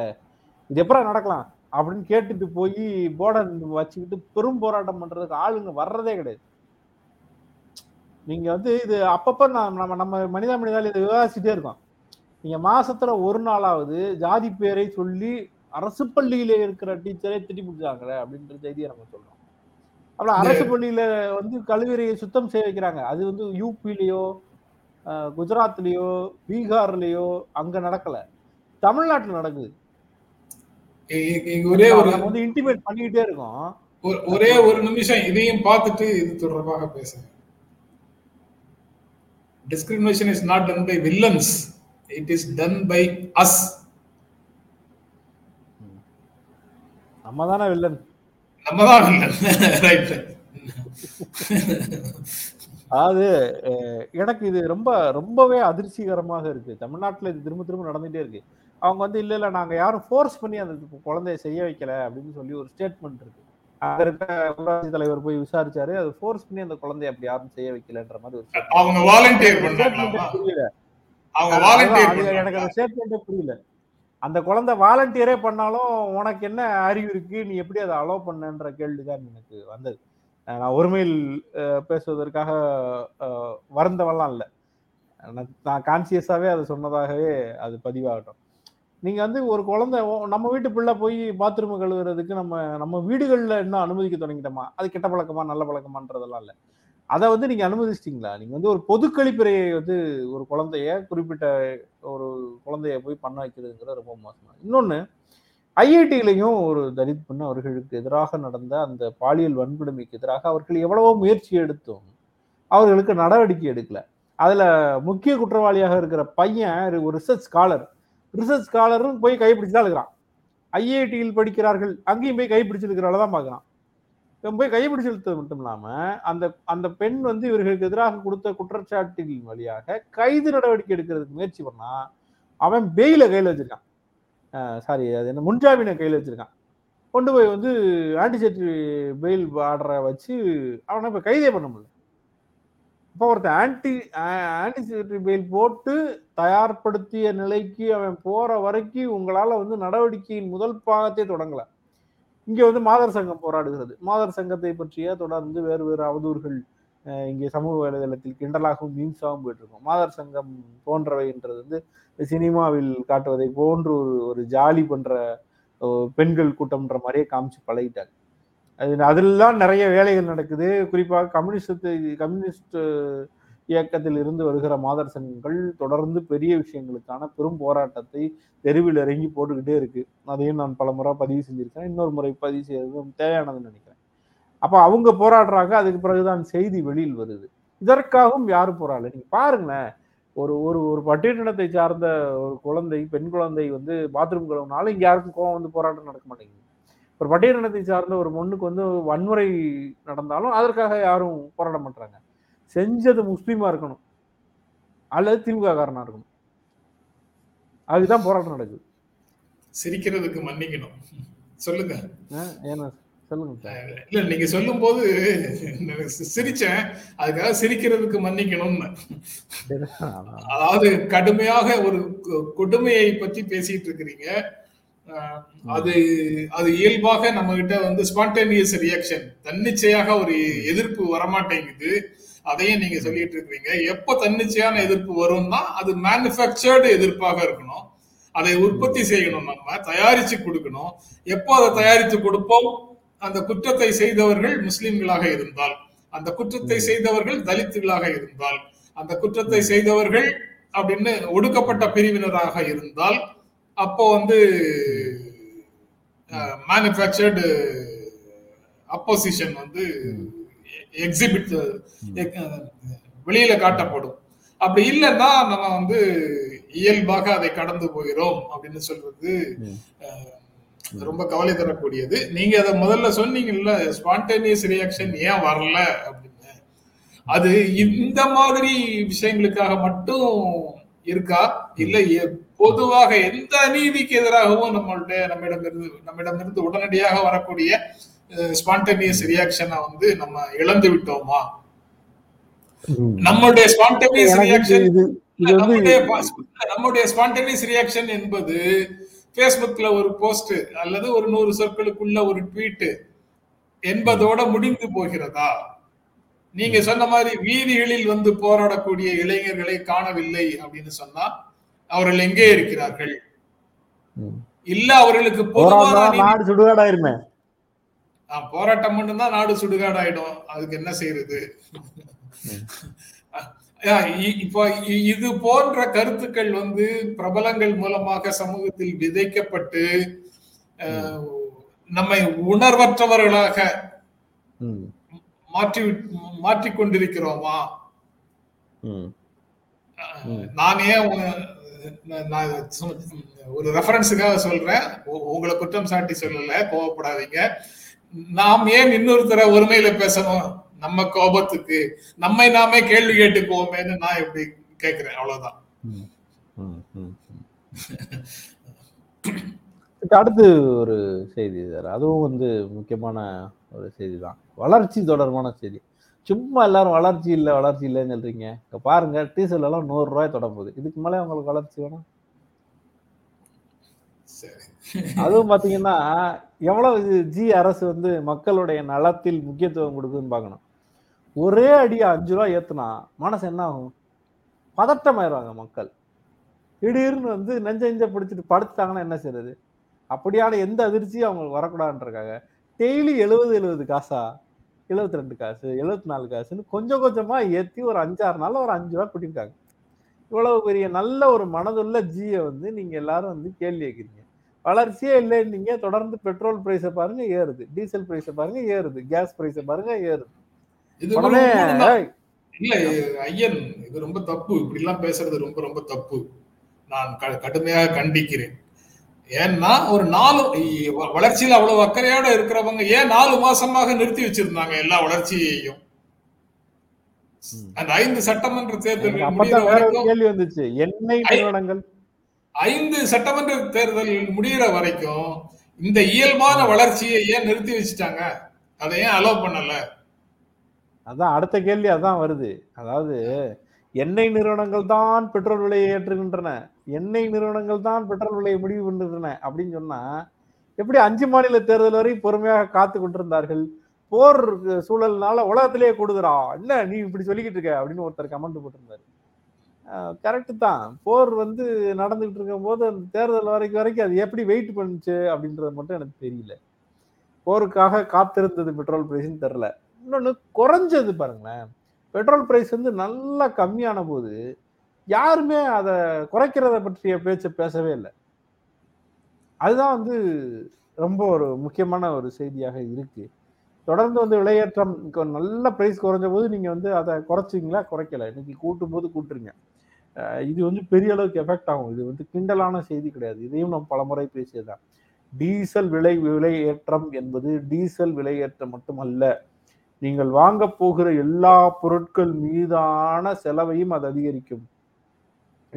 இது எப்பறம் நடக்கலாம் அப்படின்னு கேட்டுட்டு போய் போர்டன் வச்சுக்கிட்டு பெரும் போராட்டம் பண்றதுக்கு ஆளுங்க வர்றதே கிடையாது. நீங்க இது அப்பப்ப நம்ம மனிதாபிமானிகள் இதை விவாதிச்சுட்டே இருக்கோம். நீங்க மாசத்துல ஒரு நாளாவது ஜாதி பேரை சொல்லி அரசு பள்ளியில இருக்கிற டீச்சரை திட்டி பிடிச்சாங்க அப்படின்ற செய்தியை நம்ம சொல்றோம். அப்புறம் அரசு பள்ளியில கழிவறையை சுத்தம் செய்ய வைக்கிறாங்க, அது யூபிலேயோ குஜராத்லயோ பீகார்லயோ அங்க நடக்கல, தமிழ்நாட்டுல நடக்குது. இன்டிமேட் பண்ணிக்கிட்டே இருக்கோம். ஒரே ஒரு நிமிஷம் இதையும் பார்த்துட்டு இது தொடர்பாக பேசுங்க. Discrimination is not done by villains, it is done by us. நம்மதானே வில்லன், நம்மதான் வில்லன், ரைட்? அது எனக்கு இது ரொம்ப ரொம்பவே அதிர்ச்சிகரமாக இருக்கு. தமிழ்நாட்டில் இது திரும்ப திரும்ப நடந்துகிட்டே இருக்கு. அவங்க இல்லை நாங்கள் யாரும் ஃபோர்ஸ் பண்ணி அந்த குழந்தைய செய்ய வைக்கல அப்படின்னு சொல்லி ஒரு ஸ்டேட்மெண்ட் இருக்கு. அங்க இருக்க ஊராட்சி தலைவர் போய் விசாரிச்சாரு, அது ஃபோர்ஸ் பண்ணி அந்த குழந்தைய அப்படி யாரும் செய்ய வைக்கலன்ற மாதிரி ஒரு அவங்க வாலண்டியர் பண்ணாங்க. புரியல, அவங்க வாலண்டியர், எனக்கு அந்த ஸ்டேட்மெண்ட்டே புரியல. அந்த குழந்தை வாலண்டியரே பண்ணாலும் உனக்கு என்ன அறிவு இருக்கு, நீ எப்படி அதை அலோவ் பண்ணன்ற கேள்விதான் எனக்கு வந்தது. நான் ஒருமையில் பேசுவதற்காக வருந்தவெல்லாம் இல்லை, நான் கான்சியஸாகவே அதை சொன்னதாகவே அது பதிவாகட்டும். நீங்கள் ஒரு குழந்தை, நம்ம வீட்டு பிள்ளை போய் பாத்ரூம் கழுவுறதுக்கு நம்ம வீடுகளில் இன்னும் அனுமதிக்க தொடங்கிட்டோமா? அது கெட்ட பழக்கமா நல்ல பழக்கமான்றதெல்லாம் இல்லை. அதை நீங்கள் அனுமதிச்சிட்டிங்களா? நீங்கள் ஒரு பொது கழிப்பறையை ஒரு குழந்தைய, குறிப்பிட்ட ஒரு குழந்தைய போய் பண்ண வைக்கிறதுங்கிறது ரொம்ப மோசமாக. இன்னொன்று, ஐஐடியிலையும் ஒரு தலித் பெண், அவர்களுக்கு எதிராக நடந்த அந்த பாலியல் வன்கொடுமைக்கு எதிராக அவர்கள் எவ்வளவோ முயற்சி எடுத்தும் அவர்களுக்கு நடவடிக்கை எடுக்கல. அதில் முக்கிய குற்றவாளியாக இருக்கிற பையன் ஒரு ரிசர்ச் ஸ்காலரும் போய் கைப்பிடிச்சு தான் இருக்கிறான். ஐஐடியில் படிக்கிறார்கள், அங்கேயும் போய் கைப்பிடிச்சிருக்கிறால தான் பார்க்குறான். இவன் போய் கைப்பிடிச்சிருத்தது மட்டும் இல்லாமல் அந்த அந்த பெண் இவர்களுக்கு எதிராக கொடுத்த குற்றச்சாட்டுகளின் வழியாக கைது நடவடிக்கை எடுக்கிறதுக்கு முயற்சி பண்ணால் அவன் பெயிலை கையில் வச்சிருக்கான், சாரி அது என்ன முன்ஜாமீனை கையில் வச்சிருக்கான். கொண்டு போய் வந்து ஆன்டிசெப்டி பெயில் ஆர்டரை வச்சு அவனை இப்போ கைதே பண்ண முடியல. இப்போ ஒருத்தன் ஆன்டிசெப்டி பெயில் போட்டு தயார்படுத்திய நிலைக்கு அவன் போகிற வரைக்கும் உங்களால் வந்து நடவடிக்கையின் முதல் பாகத்தை தொடங்கலை. இங்கே வந்து மாதர் சங்கம் போராடுகிறது. மாதர் சங்கத்தை பற்றிய தொடர்ந்து வேறு வேறு அவதூறுகள் இங்கே சமூக வலைதளத்தில் கிண்டலாகவும் மீம்ஸாகவும் போயிட்டுருக்கோம். மாதர் சங்கம் போன்றவைன்றது வந்து சினிமாவில் காட்டுவதை போன்று ஒரு ஜாலி பண்ணுற பெண்கள் கூட்டம்ன்ற மாதிரியே காமிச்சு பழகிட்டாங்க. அது அதெல்லாம் நிறைய வேலைகள் நடக்குது. குறிப்பாக கம்யூனிஸ்ட் இயக்கத்தில் இருந்து வருகிற மாதர் சங்கங்கள் தொடர்ந்து பெரிய விஷயங்களுக்கான பெரும் போராட்டத்தை தெருவில் இறங்கி போட்டுக்கிட்டே இருக்கு. அதையும் நான் பல முறை பதிவு செஞ்சிருக்கேன். இன்னொரு முறை பதிவு செய்யறது தேவையானதுன்னு நினைக்கிறேன். அப்போ அவங்க போராடுறாங்க, அதுக்கு பிறகுதான் செய்தி வெளியில் வருது. இதற்காகவும் யாரும் போராடல. நீங்க பாருங்களேன், ஒரு ஒரு ஒரு பட்டியலினத்தை சார்ந்த ஒரு குழந்தை, பெண் குழந்தை வந்து பாத்ரூம் கழுவுனாலும் இங்கே யாருக்கும் கோவம் வந்து போராட்டம் நடக்க மாட்டேங்குது. ஒரு பட்டியலினத்தை சார்ந்த ஒரு பொண்ணுக்கு வந்து வன்முறை நடந்தாலும் அதற்காக யாரும் போராட மாட்டாங்க. செஞ்சது முஸ்லீமா இருக்கணும் அல்லது திமுக காரணா இருக்கணும், அதுதான் போராட்டம் நடக்குது. சிரிக்கிறதுக்கு மன்னிக்கணும். சொல்லுங்க இல்ல, நீங்க சொல்லும் போது சிரிச்சேன். அதுக்காக சிரிக்கிறதுக்கு மன்னிக்கணும்னு, அதாவது கடுமையாக ஒரு கொடுமையை பற்றி பேசிட்டு இருக்கிறீங்க. அது அது இயல்பாக நம்ம கிட்ட வந்து ஸ்பான்டேனியஸ் ரியாக்ஷன், தன்னிச்சையாக ஒரு எதிர்ப்பு வரமாட்டேங்குது. அதையும் நீங்க சொல்லிட்டு இருக்கிறீங்க. எப்ப தன்னிச்சையான எதிர்ப்பு வரும்னா அது மேனுஃபேக்சர்டு எதிர்ப்பாக இருக்கணும். அதை உற்பத்தி செய்யணும், நம்ம தயாரிச்சு கொடுக்கணும். எப்போ அதை தயாரித்து கொடுப்போம்? அந்த குற்றத்தை செய்தவர்கள் முஸ்லிம்களாக இருந்தால், அந்த குற்றத்தை செய்தவர்கள் தலித்துகளாக இருந்தால், அந்த குற்றத்தை செய்தவர்கள் அப்படின்னு ஒடுக்கப்பட்ட பிரிவினராக இருந்தால், அப்போ வந்து மேனுஃபேக்சர்டு அப்போசிஷன் வந்து எக்ஸிபிட் வெளியில காட்டப்படும். அப்படி இல்லைன்னா நம்ம வந்து இயல்பாக அதை கடந்து போகிறோம் அப்படின்னு சொல்றது ரொம்ப கவலை தரக்கூடியது. நீங்க அதை முதல்ல சொன்னீங்கல்ல, ஸ்பான்டேனியஸ் ரியாக்ஷன் ஏன் வரல அப்படின்னு, அது இந்த மாதிரி விஷயங்களுக்காக மட்டும் இருக்கா? இல்ல பொதுவாக எந்த அநீதிக்கு எதிராகவும் நம்மிடமிருந்து உடனடியாக வரக்கூடிய ஸ்பான்டேனியஸ் ரியாக்ஷனை வந்து நம்ம இழந்து விட்டோமா? நம்மளுடைய ஸ்பான்டேனியஸ் ரியாக்ஷன், நம்மளுடைய ஸ்பான்டேனியஸ் ரியாக்ஷன் என்பது பேஸ்புக்ல ஒரு போஸ்ட் அல்லது ஒரு 100 சொற்களுக்குள்ள ஒரு ட்வீட் என்பதோட முடிந்து போகிறதா? நீங்க சொன்ன மாதிரி வீதிகளில் வந்து போராடக்கூடிய இளைஞர்களை காணவில்லை அப்படின்னு சொன்னா அவர்கள் எங்கே இருக்கிறார்கள்? இல்ல அவர்களுக்கு போராட்டம் போராட்டம் மட்டும்தான் நாடு சுடுகாடாயிடும். அதுக்கு என்ன செய்யறது? இப்போ இது போன்ற கருத்துக்கள் வந்து பிரபலங்கள் மூலமாக சமூகத்தில் விதைக்கப்பட்டு நம்மை உணர்வற்றவர்களாக மாற்றிக்கொண்டிருக்கிறோமா? நானே ஒரு ரெஃபரன்ஸுக்காக சொல்றேன், உங்களை குற்றம் சாட்டி சொல்லல, கோவப்படாதீங்க. நாம் ஏன் இன்னொருத்தர ஒருமையில பேசணும்? நம்ம கோபத்துக்கு நம்மை நாமே கேள்வி கேட்டுக்குவோமேன்னு நான் எப்படி கேட்கிறேன். அவ்வளவுதான். அடுத்து ஒரு செய்தி சார், அதுவும் வந்து முக்கியமான ஒரு செய்தி தான், வளர்ச்சி தொடர்பான செய்தி. சும்மா எல்லாரும் வளர்ச்சி இல்லை வளர்ச்சி இல்லைன்னு சொல்றீங்க. இப்ப பாருங்க, டீசல் எல்லாம் 100 ரூபாய் தொடங்குது. இதுக்கு மேலே உங்களுக்கு வளர்ச்சி வேணும்? அதுவும் பாத்தீங்கன்னா எவ்வளவு ஜி அரசு வந்து மக்களுடைய நலத்தில் முக்கியத்துவம் கொடுக்குதுன்னு பார்க்கணும். ஒரே அடியா 5 ரூபா ஏத்துனா மனசு என்ன ஆகும்? பதட்டமாயிருவாங்க மக்கள். திடீர்னு வந்து நெஞ்ச பிடிச்சிட்டு படுத்துட்டாங்கன்னா என்ன செய்யறது? அப்படியான எந்த அதிர்ச்சியும் அவங்களுக்கு வரக்கூடாதுன்றக்காக டெய்லி 70 காசா 72 காசு 74 காசுன்னு கொஞ்சம் கொஞ்சமா ஏற்றி ஒரு 5-6 நாள்ல ஒரு 5 ரூபா கூட்டியிருக்காங்க. இவ்வளவு பெரிய நல்ல ஒரு மனதுள்ள ஜியை வந்து நீங்க எல்லாரும் வந்து கேள்வி கேட்குறீங்க. வளர்ச்சியே இல்லைன்னீங்க. தொடர்ந்து பெட்ரோல் பிரைஸை பாருங்க ஏறுது, டீசல் பிரைஸை பாருங்க ஏறுது, கேஸ் பிரைஸை பாருங்க ஏறுது. இல்ல ஐயன், இது ரொம்ப தப்பு. இப்படி எல்லாம் பேசுறது ரொம்ப ரொம்ப தப்பு. நான் கடுமையாக கண்டிக்கிறேன். ஏன்னா ஒரு 4 வளர்ச்சியில அவ்வளவு அக்கறையோட இருக்கிறவங்க ஏன் 4 மாசமாக நிறுத்தி வச்சிருந்தாங்க எல்லா வளர்ச்சியையும்? அந்த 5 சட்டமன்ற தேர்தல்கள் முடிகிற வரைக்கும் இந்த இயல்பான வளர்ச்சியை ஏன் நிறுத்தி வச்சுட்டாங்க, அதை ஏன் அலோ பண்ணல? அதான் அடுத்த கேள்வி அதான் வருது. அதாவது எண்ணெய் நிறுவனங்கள் தான் பெட்ரோல் விலையை ஏற்றுகின்றன, எண்ணெய் நிறுவனங்கள் தான் பெட்ரோல் விலையை முடிவு பண்ணுகின்றன அப்படின்னு சொன்னா எப்படி 5 மாநில தேர்தல் வரை பொறுமையாக காத்து கொண்டிருந்தார்கள்? போர் சூழல்னால உலகத்திலேயே கூடுதுரா இல்ல நீ இப்படி சொல்லிக்கிட்டு இருக்க அப்படின்னு ஒருத்தர் கமெண்ட் போட்டிருந்தாரு. கரெக்டு தான், போர் வந்து நடந்துகிட்டு இருக்கும் போது அந்த தேர்தல் வரைக்கும் அது எப்படி வெயிட் பண்ணுச்சு அப்படின்றது மட்டும் எனக்கு தெரியல. போருக்காக காத்திருந்தது பெட்ரோல் பிரைஸ்ன்னு தெரில. இன்னொன்று குறைஞ்சது பாருங்களேன், பெட்ரோல் பிரைஸ் வந்து நல்லா கம்மியான போது யாருமே அதை குறைக்கிறத பற்றிய பேச்சை பேசவே இல்லை. அதுதான் வந்து ரொம்ப ஒரு முக்கியமான ஒரு செய்தியாக இருக்குது. தொடர்ந்து வந்து விலையேற்றம் நல்ல ப்ரைஸ் குறைஞ்ச போது நீங்கள் வந்து அதை குறைச்சிங்களா? குறைக்கலை. இன்றைக்கி கூட்டும் போது கூட்டுருங்க. இது வந்து பெரிய அளவுக்கு எஃபெக்ட் ஆகும். இது வந்து கிண்டலான செய்தி கிடையாது. இதையும் நம்ம பலமுறை பேசியதுதான். டீசல் விலையேற்றம் என்பது டீசல் விலையேற்றம் மட்டுமல்ல, நீங்கள் வாங்க போகிற எல்லா பொருட்கள் மீதான செலவையும் அது அதிகரிக்கும்.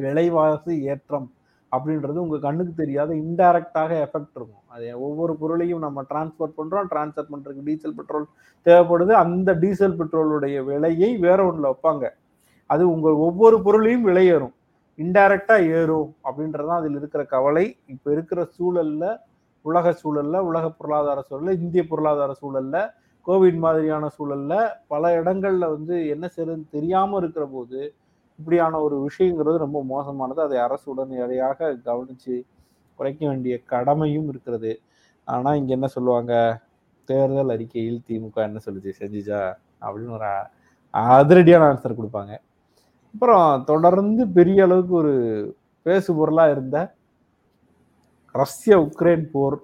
விலைவாசி ஏற்றம் அப்படின்றது உங்கள் கண்ணுக்கு தெரியாத இன்டைரக்டாக எஃபெக்ட் இருக்கும். அது ஒவ்வொரு பொருளையும் நம்ம டிரான்ஸ்போர்ட் பண்ணுறோம், டிரான்ஸ்போர்ட் பண்ணுறதுக்கு டீசல் பெட்ரோல் தேவைப்படுது. அந்த டீசல் பெட்ரோலுடைய விலையை வேற ஒன்றில் வைப்பாங்க. அது உங்கள் ஒவ்வொரு பொருளையும் விலையேறும், இன்டைரக்டாக ஏறும் அப்படின்றதான் அதில் இருக்கிற கவலை. இப்போ இருக்கிற சூழலில், உலக பொருளாதார சூழலில், இந்திய பொருளாதார சூழலில், கோவிட் மாதிரியான சூழலில், பல இடங்களில் வந்து என்ன செய்யறது தெரியாமல் இருக்கிற போது இப்படியான ஒரு விஷயங்கிறது ரொம்ப மோசமானது. அதை அரசு உடனடியாக கவனித்து குறைக்க வேண்டிய கடமையும் இருக்கிறது. ஆனால் இங்கே என்ன சொல்லுவாங்க, தேர்தல் அறிக்கையில் திமுக என்ன சொல்லுச்சு, செஞ்சிச்சா அப்படின்னு ஒரு அதிரடியான ஆன்சர் கொடுப்பாங்க. அப்புறம் தொடர்ந்து பெரிய அளவுக்கு ஒரு பேசு பொருளாக இருந்த ரஷ்ய உக்ரைன் போர்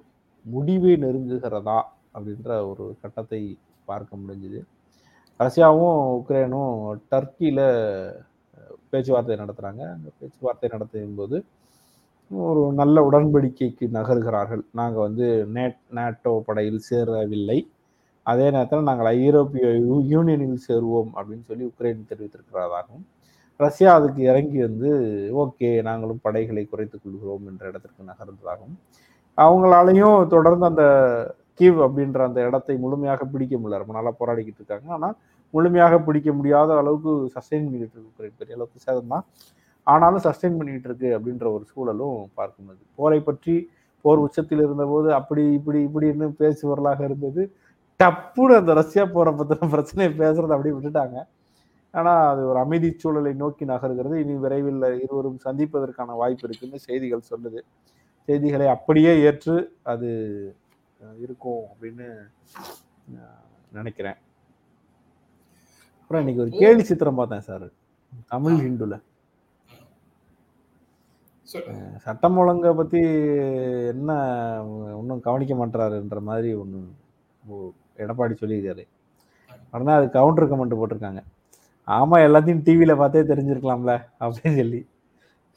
முடிவை நெருங்குகிறதா அப்படின்ற ஒரு கட்டத்தை பார்க்க முடிஞ்சுது. ரஷ்யாவும் உக்ரைனும் டர்க்கியில் பேச்சுவார்த்தை நடத்துகிறாங்க. அந்த பேச்சுவார்த்தை நடத்தும் போது ஒரு நல்ல உடன்படிக்கைக்கு நகர்கிறார்கள். நாங்கள் வந்து நேட்டோ படையில் சேரவில்லை, அதே நேரத்தில் நாங்கள் ஐரோப்பிய யூனியனில் சேருவோம் அப்படின்னு சொல்லி உக்ரைன் தெரிவித்திருக்கிறதாகவும், ரஷ்யா அதுக்கு இறங்கி வந்து ஓகே நாங்களும் படைகளை குறைத்துக் கொள்கிறோம் என்ற இடத்திற்கு நகர்ந்ததாகவும், அவங்களாலையும் தொடர்ந்து அந்த கீவ் அப்படின்ற அந்த இடத்தை முழுமையாக பிடிக்க முடியல. ரொம்ப நல்லா போராடிக்கிட்டு இருக்காங்க, ஆனால் முழுமையாக பிடிக்க முடியாத அளவுக்கு சஸ்டெயின் பண்ணிக்கிட்டு இருக்கு உக்ரைன். பெரிய அளவுக்கு சேதம்தான், ஆனாலும் சஸ்டெயின் பண்ணிக்கிட்டு இருக்கு அப்படின்ற ஒரு சூழலும் பார்க்கும்போது, போரை பற்றி போர் உச்சத்தில் இருந்தபோது இப்படின்னு பேசுவர்களாக இருந்தது. டப்புன்னு அந்த ரஷ்யா போரை பற்றின பிரச்சனையை பேசுறது அப்படியே விட்டுட்டாங்க. ஆனால் அது ஒரு அமைதி சூழலை நோக்கி நகர்கிறது. இனி விரைவில் இருவரும் சந்திப்பதற்கான வாய்ப்பு இருக்குன்னு செய்திகள் சொல்லுது. செய்திகளை அப்படியே ஏற்று அது இருக்கும் அப்படின்னு நினைக்கிறேன். அப்புறம் இன்னைக்கு ஒரு கேலி சித்திரம் பார்த்தேன் சார், தமிழ் ஹிந்துல. சட்டம் ஒழுங்கை பத்தி என்ன ஒன்றும் கவனிக்க மாட்டாருன்ற மாதிரி ஒன்று எடப்பாடி சொல்லியிருக்காரு. உடனே அது கவுண்டர் கமெண்ட் போட்டிருக்காங்க, ஆமா எல்லாத்தையும் டிவியில பார்த்தே தெரிஞ்சிருக்கலாம்ல அப்படின்னு சொல்லி.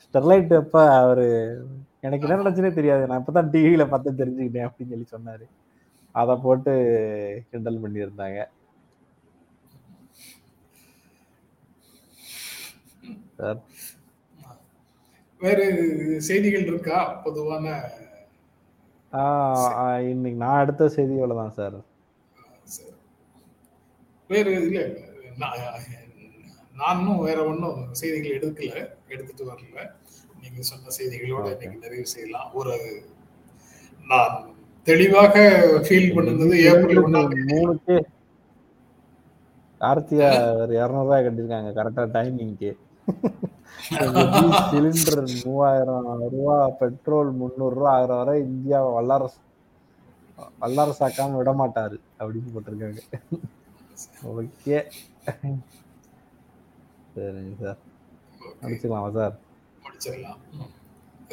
ஸ்டெர்லைட் அப்ப அவரு எனக்கு என்ன நடச்சுன்னே தெரியாது, நான் இப்பதான் டிவியில பார்த்து தெரிஞ்சுக்கிட்டேன் அப்படின்னு சொல்லி சொன்னாரு. அதை போட்டு கிண்டல் பண்ணியிருந்தாங்க. வேற செய்திகள் இருக்கா பொதுவான? இன்னைக்கு நான் அடுத்த செய்தியோட தான் சார். வேற இல்ல, நானும் வேற ஒன்றும் செய்திகள் எடுத்துட்டு வரல. நீங்க சொன்ன செய்திகளோட இன்னைக்கு நிறைவு செய்யலாம். ஒரு நான் தெளிவாக ஃபீல் பண்ணுறது ஏப்ரல் 3 கார்த்தியா 200 ரூபாய் கட்டிருக்காங்க கரெக்டா டைமிங்க்கு. சிலிண்டர் 3000 ரூபா, பெட்ரோல் 300 ரூபா ஆகிற வரை இந்தியாவை வல்லரசாக்காம விட மாட்டாரு அப்படின்னு போட்டிருக்காங்க. ஓகே சரிங்க சார், முடிச்சுக்கலாமா சார்? முடிச்சிடலாம்.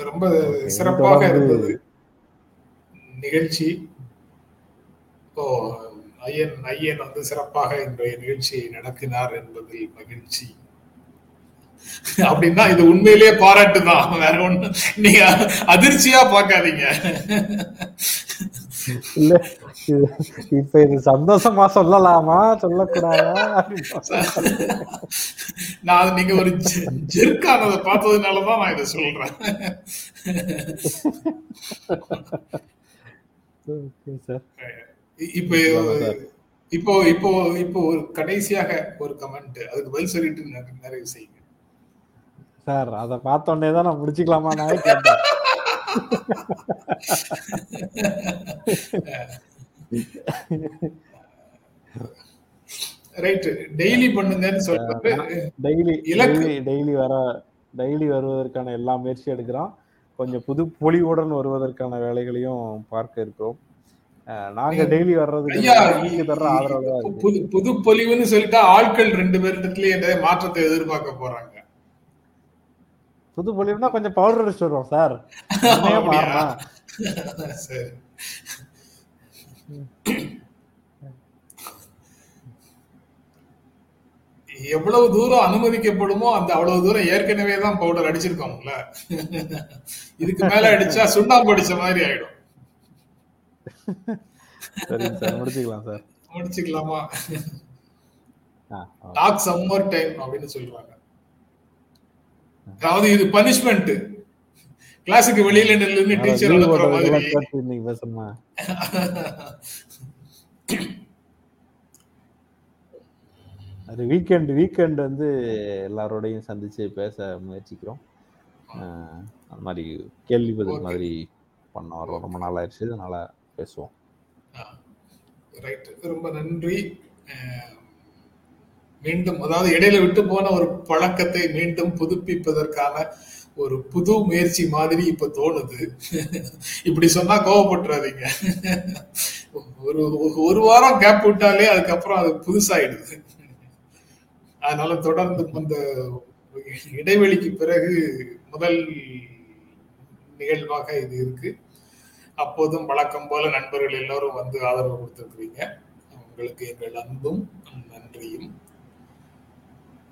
ரொம்ப சிறப்பாக இருந்தது நிகழ்ச்சி. இப்போ ஐயன் வந்து சிறப்பாக இன்றைய நிகழ்ச்சியை நடத்தினார் என்பதில் மகிழ்ச்சி அப்படின்னா இது உண்மையிலேயே பாராட்டு தான், வேற ஒண்ணு நீங்க அதிர்ச்சியா பாக்காதீங்க. இல்ல இப்ப இது சந்தோஷமா சொல்லலாமா சொல்லக்கூடாதா? நான் நீங்க ஒரு ஜெர்க்கானதை பார்த்ததுனாலதான் நான் இதை சொல்றேன். இப்போ இப்போ இப்போ ஒரு கடைசியாக ஒரு கமெண்ட் அதுக்கு பதில் சொல்லிட்டு நிறைய செய்யுங்க சார். அத பார்த்த உடனே தான் நான் முடிச்சுக்கலாமா நான் கேட்டேன். ரைட், டெய்லி பண்ணுங்கன்னு சொல்றது. டெய்லி வருவதற்கான எல்லா முயற்சியும் எடுக்கிறோம். கொஞ்சம் புது பொலிவுடன் வருவதற்கான வேலைகளையும் பார்க்க இருக்கிறோம். நாங்க டெய்லி வர்றதுக்கு புது பொலிவுன்னு சொல்லிட்டா ஆட்கள் ரெண்டு பேர்கிட்ட மாற்றத்தை எதிர்பார்க்க போறாங்க. புது பொலிவுனா கொஞ்சம் பவுடர் அடிச்சு வருவோம் சார். எவ்வளவு தூரம் அனுமதிக்கப்படுமோ அந்த அவ்வளவு தூரம் ஏற்கனவே தான் பவுடர் அடிச்சிருக்காங்களா, இதுக்கு மேல அடிச்சா சுண்ணாம்பு அடிச்ச மாதிரி ஆயிடும். முடிச்சுக்கலாமா? டாக் சம் மோர் டைம் அப்படின்னு சொல்றாங்க. அதாவது இது பனிஷ்மெண்ட், கிளாஸுக்கு வெளியில நின்னு டீச்சர் அனுப்புற மாதிரி. வீக்கெண்ட் வந்து எல்லாரோடையும் சந்திச்சு பேச முயற்சிக்கிறோம். அந்த மாதிரி கேள்வி பதில் மாதிரி பண்ண வரோம். ரொம்ப நாள் ஆயிடுச்சு, அதனால பேசுவோம். ரைட், ரொம்ப நன்றி. மீண்டும், அதாவது இடையில விட்டு போன ஒரு பழக்கத்தை மீண்டும் புதுப்பிப்பதற்கான ஒரு புது முயற்சி மாதிரி இப்ப தோணுது. இப்படி சொன்னா கோவப்பட்டுறாதீங்க. ஒரு ஒரு வாரம் கேப் விட்டாலே அதுக்கப்புறம் அது புதுசாயிடுது. அதனால தொடர்ந்து அந்த இடைவெளிக்கு பிறகு முதல் நிகழ்வாக இது இருக்கு. அப்போதும் வழக்கம் போல நண்பர்கள் எல்லாரும் வந்து ஆதரவு கொடுத்துருக்கிறீங்க. உங்களுக்கு எங்கள் அன்பும் நன்றியும்.